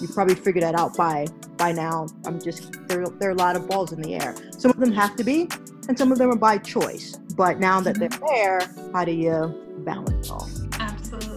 You've probably figured that out by now. There are a lot of balls in the air. Some of them have to be, and some of them are by choice. But now that they're there, how do you balance it all? Absolutely.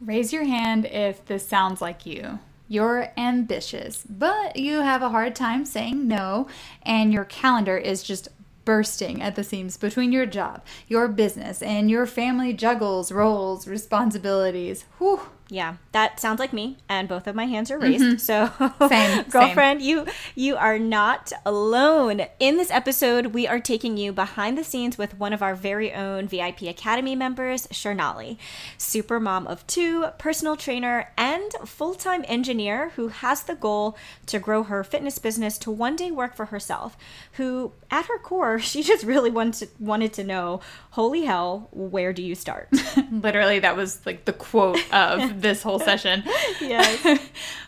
Raise your hand if this sounds like you. You're ambitious, but you have a hard time saying no, and your calendar is just bursting at the seams between your job, your business, and your family juggles roles, responsibilities. Whew. Yeah, that sounds like me, and both of my hands are raised. Mm-hmm. So, girlfriend, you are not alone. In this episode, we are taking you behind the scenes with one of our very own VIP Academy members, Shernale, super mom of two, personal trainer, and full-time engineer who has the goal to grow her fitness business to one day work for herself, who at her core, she just really wanted to know, holy hell, where do you start? Literally, that was like the quote of this whole session. Yes.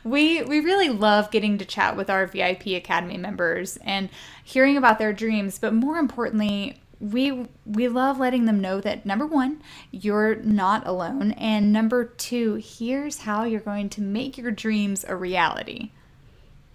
We really love getting to chat with our VIP Academy members and hearing about their dreams, but more importantly, we love letting them know that, number one, you're not alone, and number two, here's how you're going to make your dreams a reality.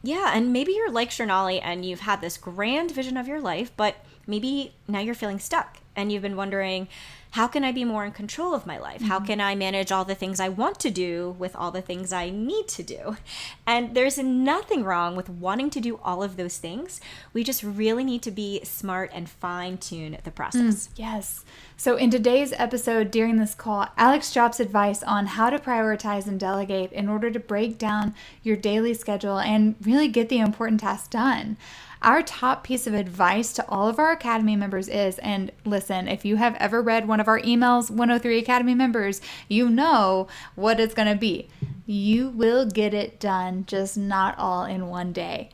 Yeah, and maybe you're like Shernale and you've had this grand vision of your life, but maybe now you're feeling stuck and you've been wondering, how can I be more in control of my life? How can I manage all the things I want to do with all the things I need to do? And there's nothing wrong with wanting to do all of those things. We just really need to be smart and fine-tune the process. Yes. So in today's episode, during this call, Alex drops advice on how to prioritize and delegate in order to break down your daily schedule and really get the important tasks done. Our top piece of advice to all of our Academy members is, and listen, if you have ever read one of our emails, 103 Academy members, you know what it's going to be. You will get it done, just not all in one day.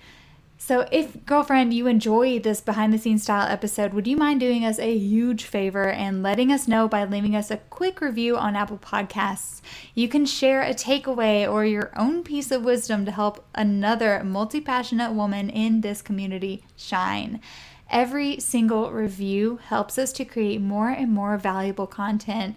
So if, girlfriend, you enjoy this behind-the-scenes style episode, would you mind doing us a huge favor and letting us know by leaving us a quick review on Apple Podcasts? You can share a takeaway or your own piece of wisdom to help another multi-passionate woman in this community shine. Every single review helps us to create more and more valuable content.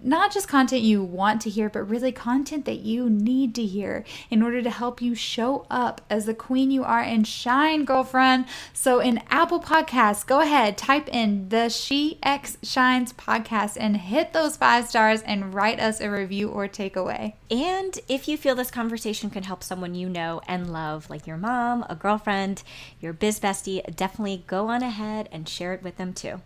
Not just content you want to hear, but really content that you need to hear in order to help you show up as the queen you are and shine, girlfriend. So in Apple Podcasts, go ahead, type in the She X Shines podcast and hit those 5 stars and write us a review or takeaway. And if you feel this conversation can help someone you know and love, like your mom, a girlfriend, your biz bestie, definitely go on ahead and share it with them too.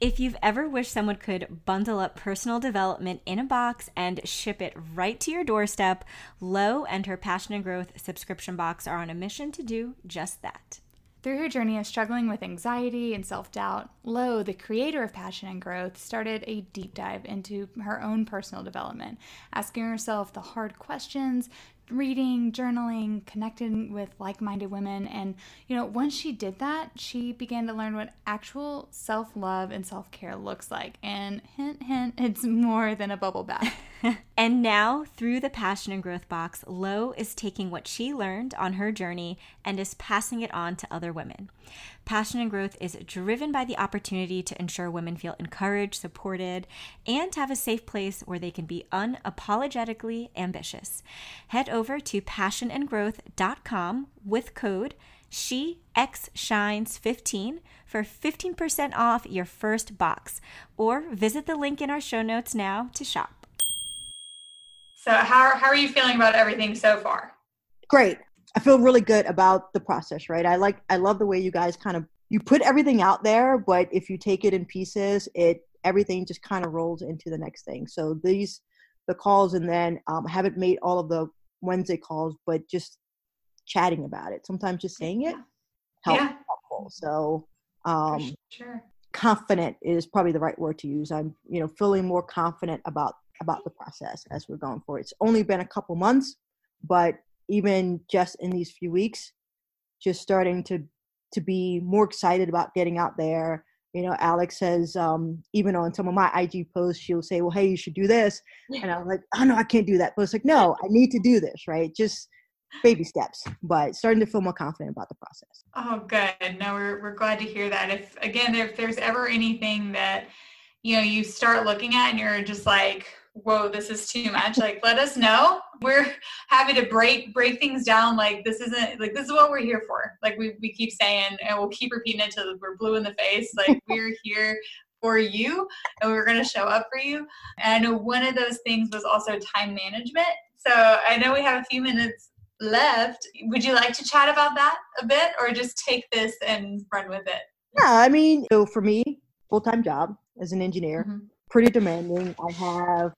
If you've ever wished someone could bundle up personal development in a box and ship it right to your doorstep, Lo and her Passion and Growth subscription box are on a mission to do just that. Through her journey of struggling with anxiety and self-doubt, Lo, the creator of Passion and Growth, started a deep dive into her own personal development, asking herself the hard questions, reading, journaling, connecting with like-minded women. And, once she did that, she began to learn what actual self-love and self-care looks like. And hint, hint, it's more than a bubble bath. And now, through the Passion and Growth box, Lo is taking what she learned on her journey and is passing it on to other women. Passion and Growth is driven by the opportunity to ensure women feel encouraged, supported, and have a safe place where they can be unapologetically ambitious. Head over to passionandgrowth.com with code SheXShines15 for 15% off your first box, or visit the link in our show notes now to shop. So how are you feeling about everything so far? Great. I feel really good about the process, right? I love the way you guys you put everything out there, but if you take it in pieces, everything just kind of rolls into the next thing. So the calls, and then I haven't made all of the Wednesday calls, but just chatting about it. Sometimes just saying it helpful. So, for sure. confident is probably the right word to use. I'm, feeling more confident about the process as we're going forward. It's only been a couple months, but even just in these few weeks, just starting to be more excited about getting out there. Alex says, even on some of my IG posts, she'll say, well, hey, you should do this. And I'm like, oh no, I can't do that. But it's like, no, I need to do this, right? Just baby steps, but starting to feel more confident about the process. Oh, good. No, we're glad to hear that. If there's ever anything that, you start looking at and you're just like, whoa, this is too much, like, let us know. We're happy to break things down. Like, this is what we're here for. Like we keep saying, and we'll keep repeating it till we're blue in the face. Like, we're here for you and we're going to show up for you. And I know one of those things was also time management. So I know we have a few minutes left. Would you like to chat about that a bit, or just take this and run with it? Yeah, so for me, full-time job as an engineer, mm-hmm. pretty demanding. I have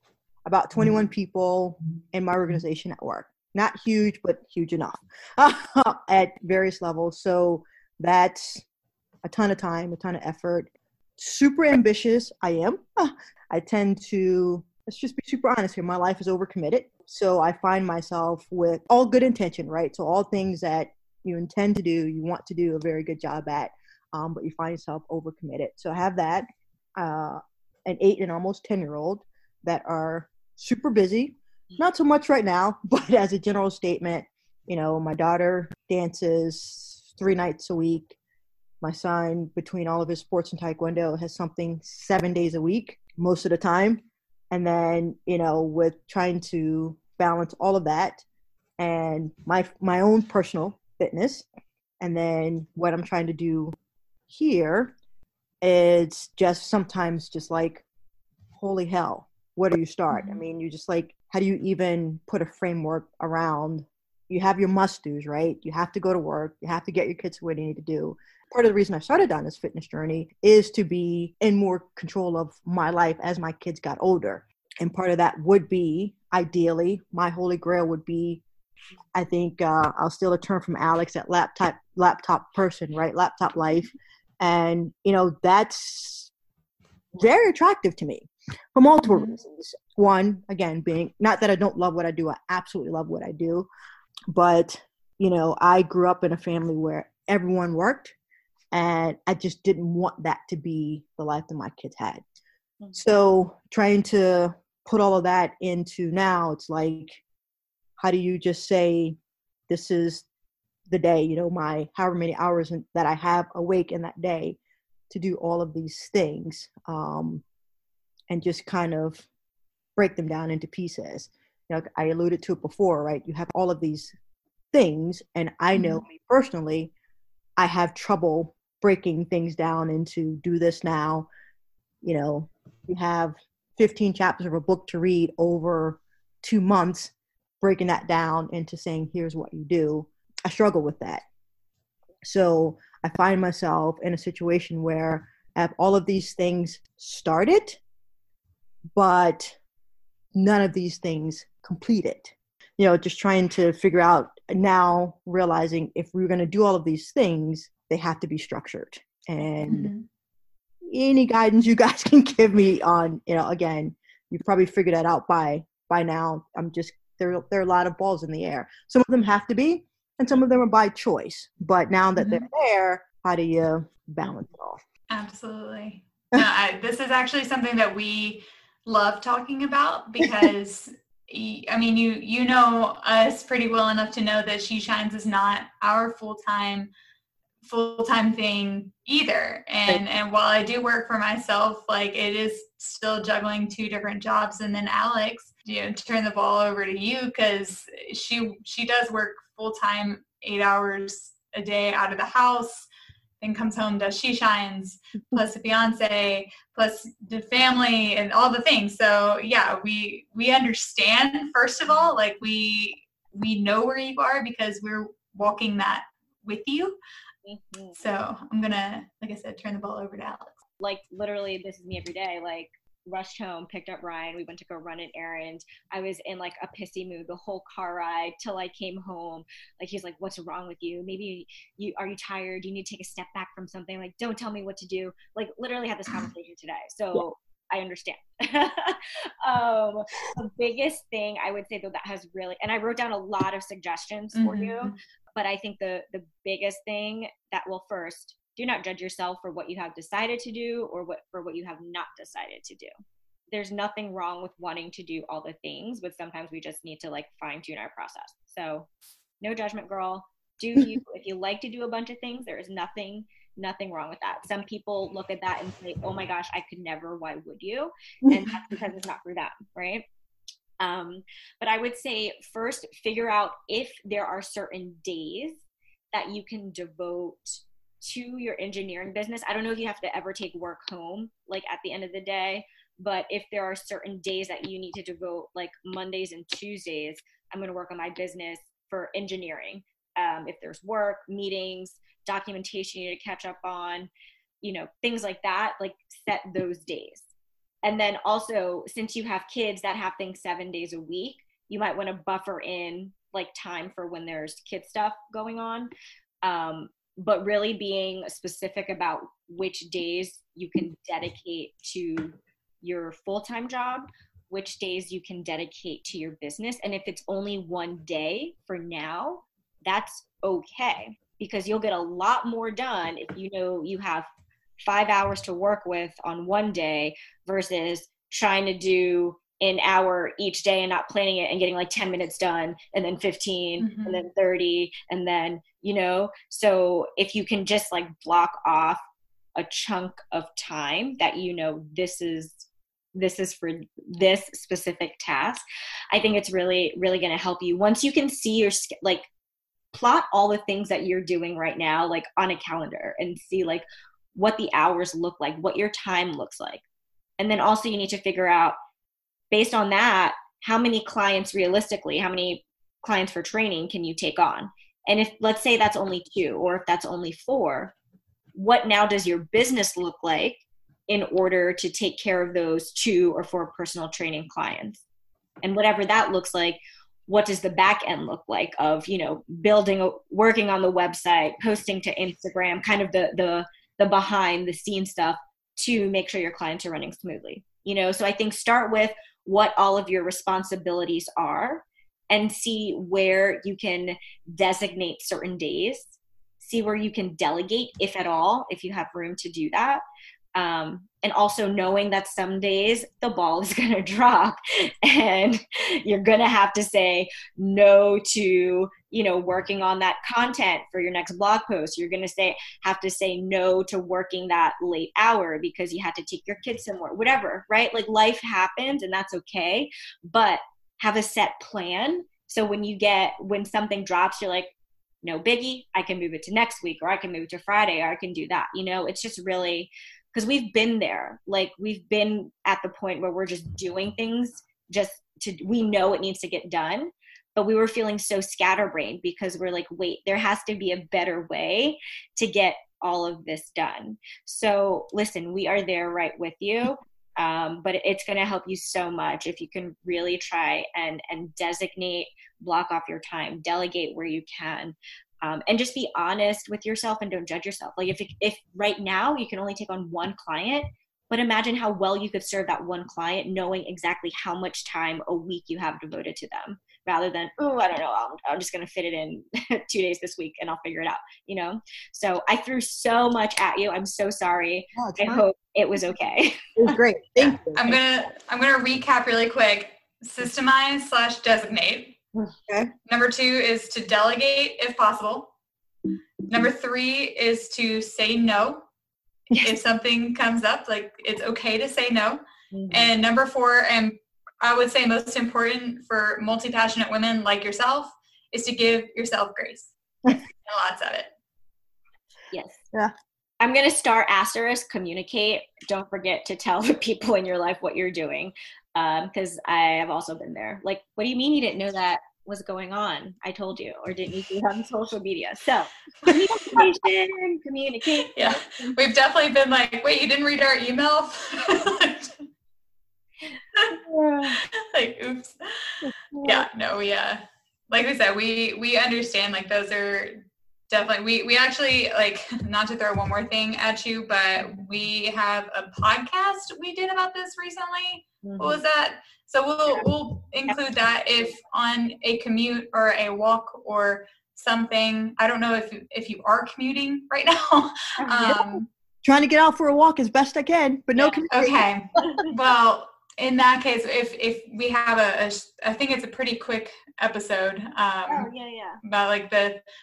about 21 people in my organization at work. Not huge, but huge enough at various levels. So that's a ton of time, a ton of effort. Super ambitious, I am. I tend to, let's just be super honest here, my life is overcommitted. So I find myself with all good intention, right? So all things that you intend to do, you want to do a very good job at, but you find yourself overcommitted. So I have that, an 8 and almost 10-year-old that are super busy. Not so much right now, but as a general statement, my daughter dances 3 nights a week. My son, between all of his sports and taekwondo, has something 7 days a week, most of the time. And then, with trying to balance all of that and my own personal fitness. And then what I'm trying to do here, it's just sometimes just like, holy hell, where do you start? You're just like, how do you even put a framework around? You have your must-dos, right? You have to go to work. You have to get your kids what you need to do. Part of the reason I started on this fitness journey is to be in more control of my life as my kids got older. And part of that would be, ideally, my holy grail would be, I think I'll steal a term from Alex, that laptop person, right? Laptop life. And, that's very attractive to me for multiple reasons. One, again, being not that I don't love what I do. I absolutely love what I do. But, I grew up in a family where everyone worked, and I just didn't want that to be the life that my kids had. Mm-hmm. So trying to put all of that into now, it's like, how do you just say, this is the day, my however many hours that I have awake in that day to do all of these things, and just kind of break them down into pieces. I alluded to it before, right? You have all of these things, and I know me personally, I have trouble breaking things down into do this now. You have 15 chapters of a book to read over 2 months, breaking that down into saying, here's what you do. I struggle with that. So I find myself in a situation where I have all of these things started, but none of these things completed. Just trying to figure out now, realizing if we're going to do all of these things, they have to be structured. And any guidance you guys can give me on, again, you probably figured that out by now. I'm just, there are a lot of balls in the air. Some of them have to be, and some of them are by choice. But now that they're there, how do you balance it all? Absolutely. This is actually something that we love talking about, because you know us pretty well enough to know that She Shines is not our full-time thing either. And while I do work for myself, like, it is still juggling 2 different jobs. And then Alex, turn the ball over to you, because she does work full-time 8 hours a day out of the house, then comes home, does She Shines, plus a fiance, plus the family and all the things. So yeah, we understand, first of all, like, we know where you are because we're walking that with you. Mm-hmm. So I'm gonna, like I said, turn the ball over to Alex. Like, literally, this is me every day. Like, rushed home, picked up Ryan. We went to go run an errand. I was in like a pissy mood the whole car ride till I came home. Like, he's like, what's wrong with you? Maybe are you tired? Do you need to take a step back from something? Like, don't tell me what to do. Like, literally had this conversation today. So I understand. The biggest thing I would say though that has really, and I wrote down a lot of suggestions for you, but I think the biggest thing that will first, do not judge yourself for what you have decided to do or for what you have not decided to do. There's nothing wrong with wanting to do all the things, but sometimes we just need to like fine tune our process. So no judgment, girl. Do you, if you like to do a bunch of things, there is nothing wrong with that. Some people look at that and say, oh my gosh, I could never, why would you? And that's because it's not for them, right? But I would say first figure out if there are certain days that you can devote to your engineering business. I don't know if you have to ever take work home, like at the end of the day, but if there are certain days that you need to devote, like Mondays and Tuesdays, I'm going to work on my business for engineering. If there's work, meetings, documentation you need to catch up on, you know, things like that, like set those days. And then also, since you have kids that have things 7 days a week, you might want to buffer in like time for when there's kid stuff going on. But really being specific about which days you can dedicate to your full-time job, which days you can dedicate to your business. And if it's only one day for now, that's okay, because you'll get a lot more done if you know you have 5 hours to work with on one day versus trying to do an hour each day and not planning it and getting like 10 minutes done and then 15 and then 30 and then, you know, so if you can just like block off a chunk of time that, you know, this is for this specific task, I think it's really, really going to help you. Once you can see your, like, plot all the things that you're doing right now, like on a calendar, and see like what the hours look like, what your time looks like. And then also you need to figure out, based on that, how many clients for training can you take on? And if, let's say that's only 2, or if that's only 4, what now does your business look like in order to take care of those 2 or 4 personal training clients? And whatever that looks like, what does the back end look like of, you know, building, working on the website, posting to Instagram, kind of the behind the scenes stuff to make sure your clients are running smoothly, you know? So I think start with what all of your responsibilities are and see where you can designate certain days, see where you can delegate, if at all, if you have room to do that. And also knowing that some days the ball is going to drop and you're going to have to say no to, you know, working on that content for your next blog post. You're going to have to say no to working that late hour because you had to take your kids somewhere, whatever, right? Like, life happens and that's okay, but have a set plan. So when something drops, you're like, no biggie, I can move it to next week, or I can move it to Friday, or I can do that. You know, it's just really, because we've been there. Like, we've been at the point where we're just doing things we know it needs to get done, but we were feeling so scatterbrained because we're like, wait, there has to be a better way to get all of this done. So listen, we are there right with you. But it's going to help you so much if you can really try and designate, block off your time, delegate where you can, and just be honest with yourself and don't judge yourself. Like, if right now you can only take on one client, but imagine how well you could serve that one client knowing exactly how much time a week you have devoted to them, rather than, oh, I don't know, I'm just going to fit it in 2 days this week and I'll figure it out, you know? So I threw so much at you. I'm so sorry. Oh, I hope it was okay. It was great. Thank you. I'm going to recap really quick. Systemize/designate. Okay. Number 2 is to delegate if possible. Number 3 is to say no. Yes. If something comes up, like, it's okay to say no. And number 4, and I would say most important for multi-passionate women like yourself, is to give yourself grace. And lots of it. Yes. Yeah. I'm going to start * communicate. Don't forget to tell the people in your life what you're doing. Because I have also been there. Like, what do you mean you didn't know that was going on? I told you, or didn't you see it on social media? So communication. Yeah. We've definitely been like, wait, you didn't read our email? Like, oops. Yeah, no, we, like we said, we understand, like, those are definitely, we actually, like, not to throw one more thing at you, but we have a podcast we did about this recently. Mm-hmm. What was that? So we'll include that if on a commute or a walk or something. I don't know if you are commuting right now. Trying to get out for a walk as best I can, but no commuting. Okay. Well, in that case, if we have I think it's a pretty quick episode. About like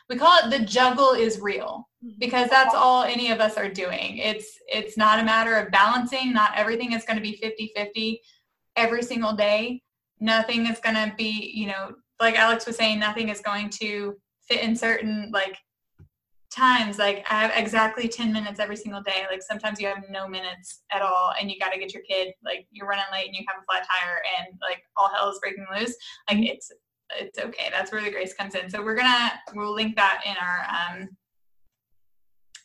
we call it the juggle is real, because that's all any of us are doing. It's not a matter of balancing. Not everything is going to be 50-50 every single day. Nothing is going to be, like Alex was saying, nothing is going to fit in certain, like, times. Like, I have exactly 10 minutes every single day. Like, sometimes you have no minutes at all, and you got to get your kid, like, you're running late and you have a flat tire and, like, all hell is breaking loose. Like, it's okay. That's where the grace comes in. So we'll link that in our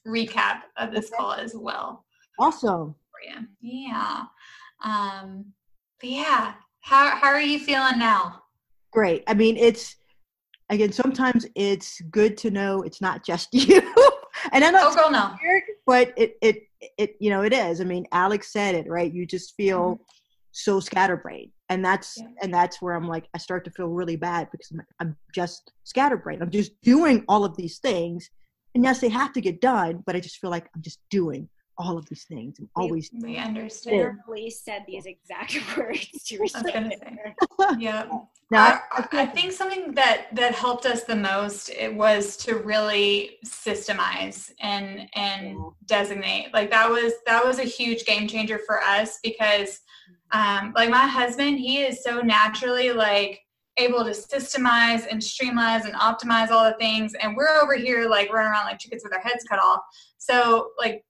recap of this call as well. Awesome. Yeah. But yeah, how are you feeling now? Great. I mean, again, sometimes it's good to know it's not just you. And I know it's weird, but it it is. I mean, Alex said it, right? You just feel so scatterbrained. And that's where I'm like, I start to feel really bad, because I'm just scatterbrained. I'm just doing all of these things. And yes, they have to get done, but I just feel like I'm just doing all of these things. I'm always. We understand. We said these exact words to each other. Yeah. Now, I think something that helped us the most, it was to really systemize and designate. Like, that was a huge game changer for us, because like, my husband, he is so naturally, like, able to systemize and streamline and optimize all the things, and we're over here, like, running around like chickens with our heads cut off. So, like,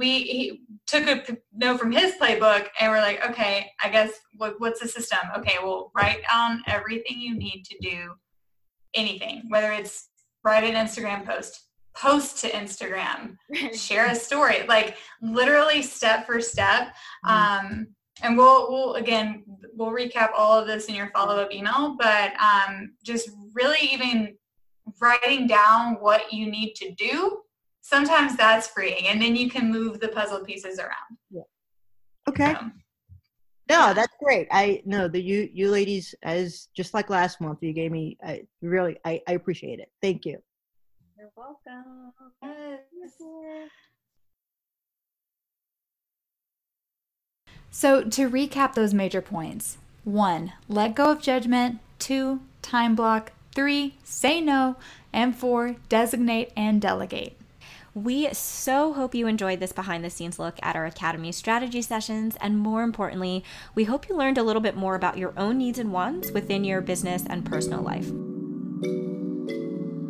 he took a note from his playbook, and we're like, okay, I guess what's the system? Okay, well, write down everything you need to do anything, whether it's write an Instagram post to Instagram, share a story, like, literally step for step. And we'll recap all of this in your follow-up email, but just really even writing down what you need to do, sometimes that's freeing, and then you can move the puzzle pieces around. Yeah. Okay. No, that's great. I know that you ladies, as just like last month, you gave me, I really appreciate it. Thank you. You're welcome. Yes. So to recap those major points: 1, let go of judgment; 2, time block; 3, say no; and 4, designate and delegate. We so hope you enjoyed this behind-the-scenes look at our Academy strategy sessions, and more importantly, we hope you learned a little bit more about your own needs and wants within your business and personal life.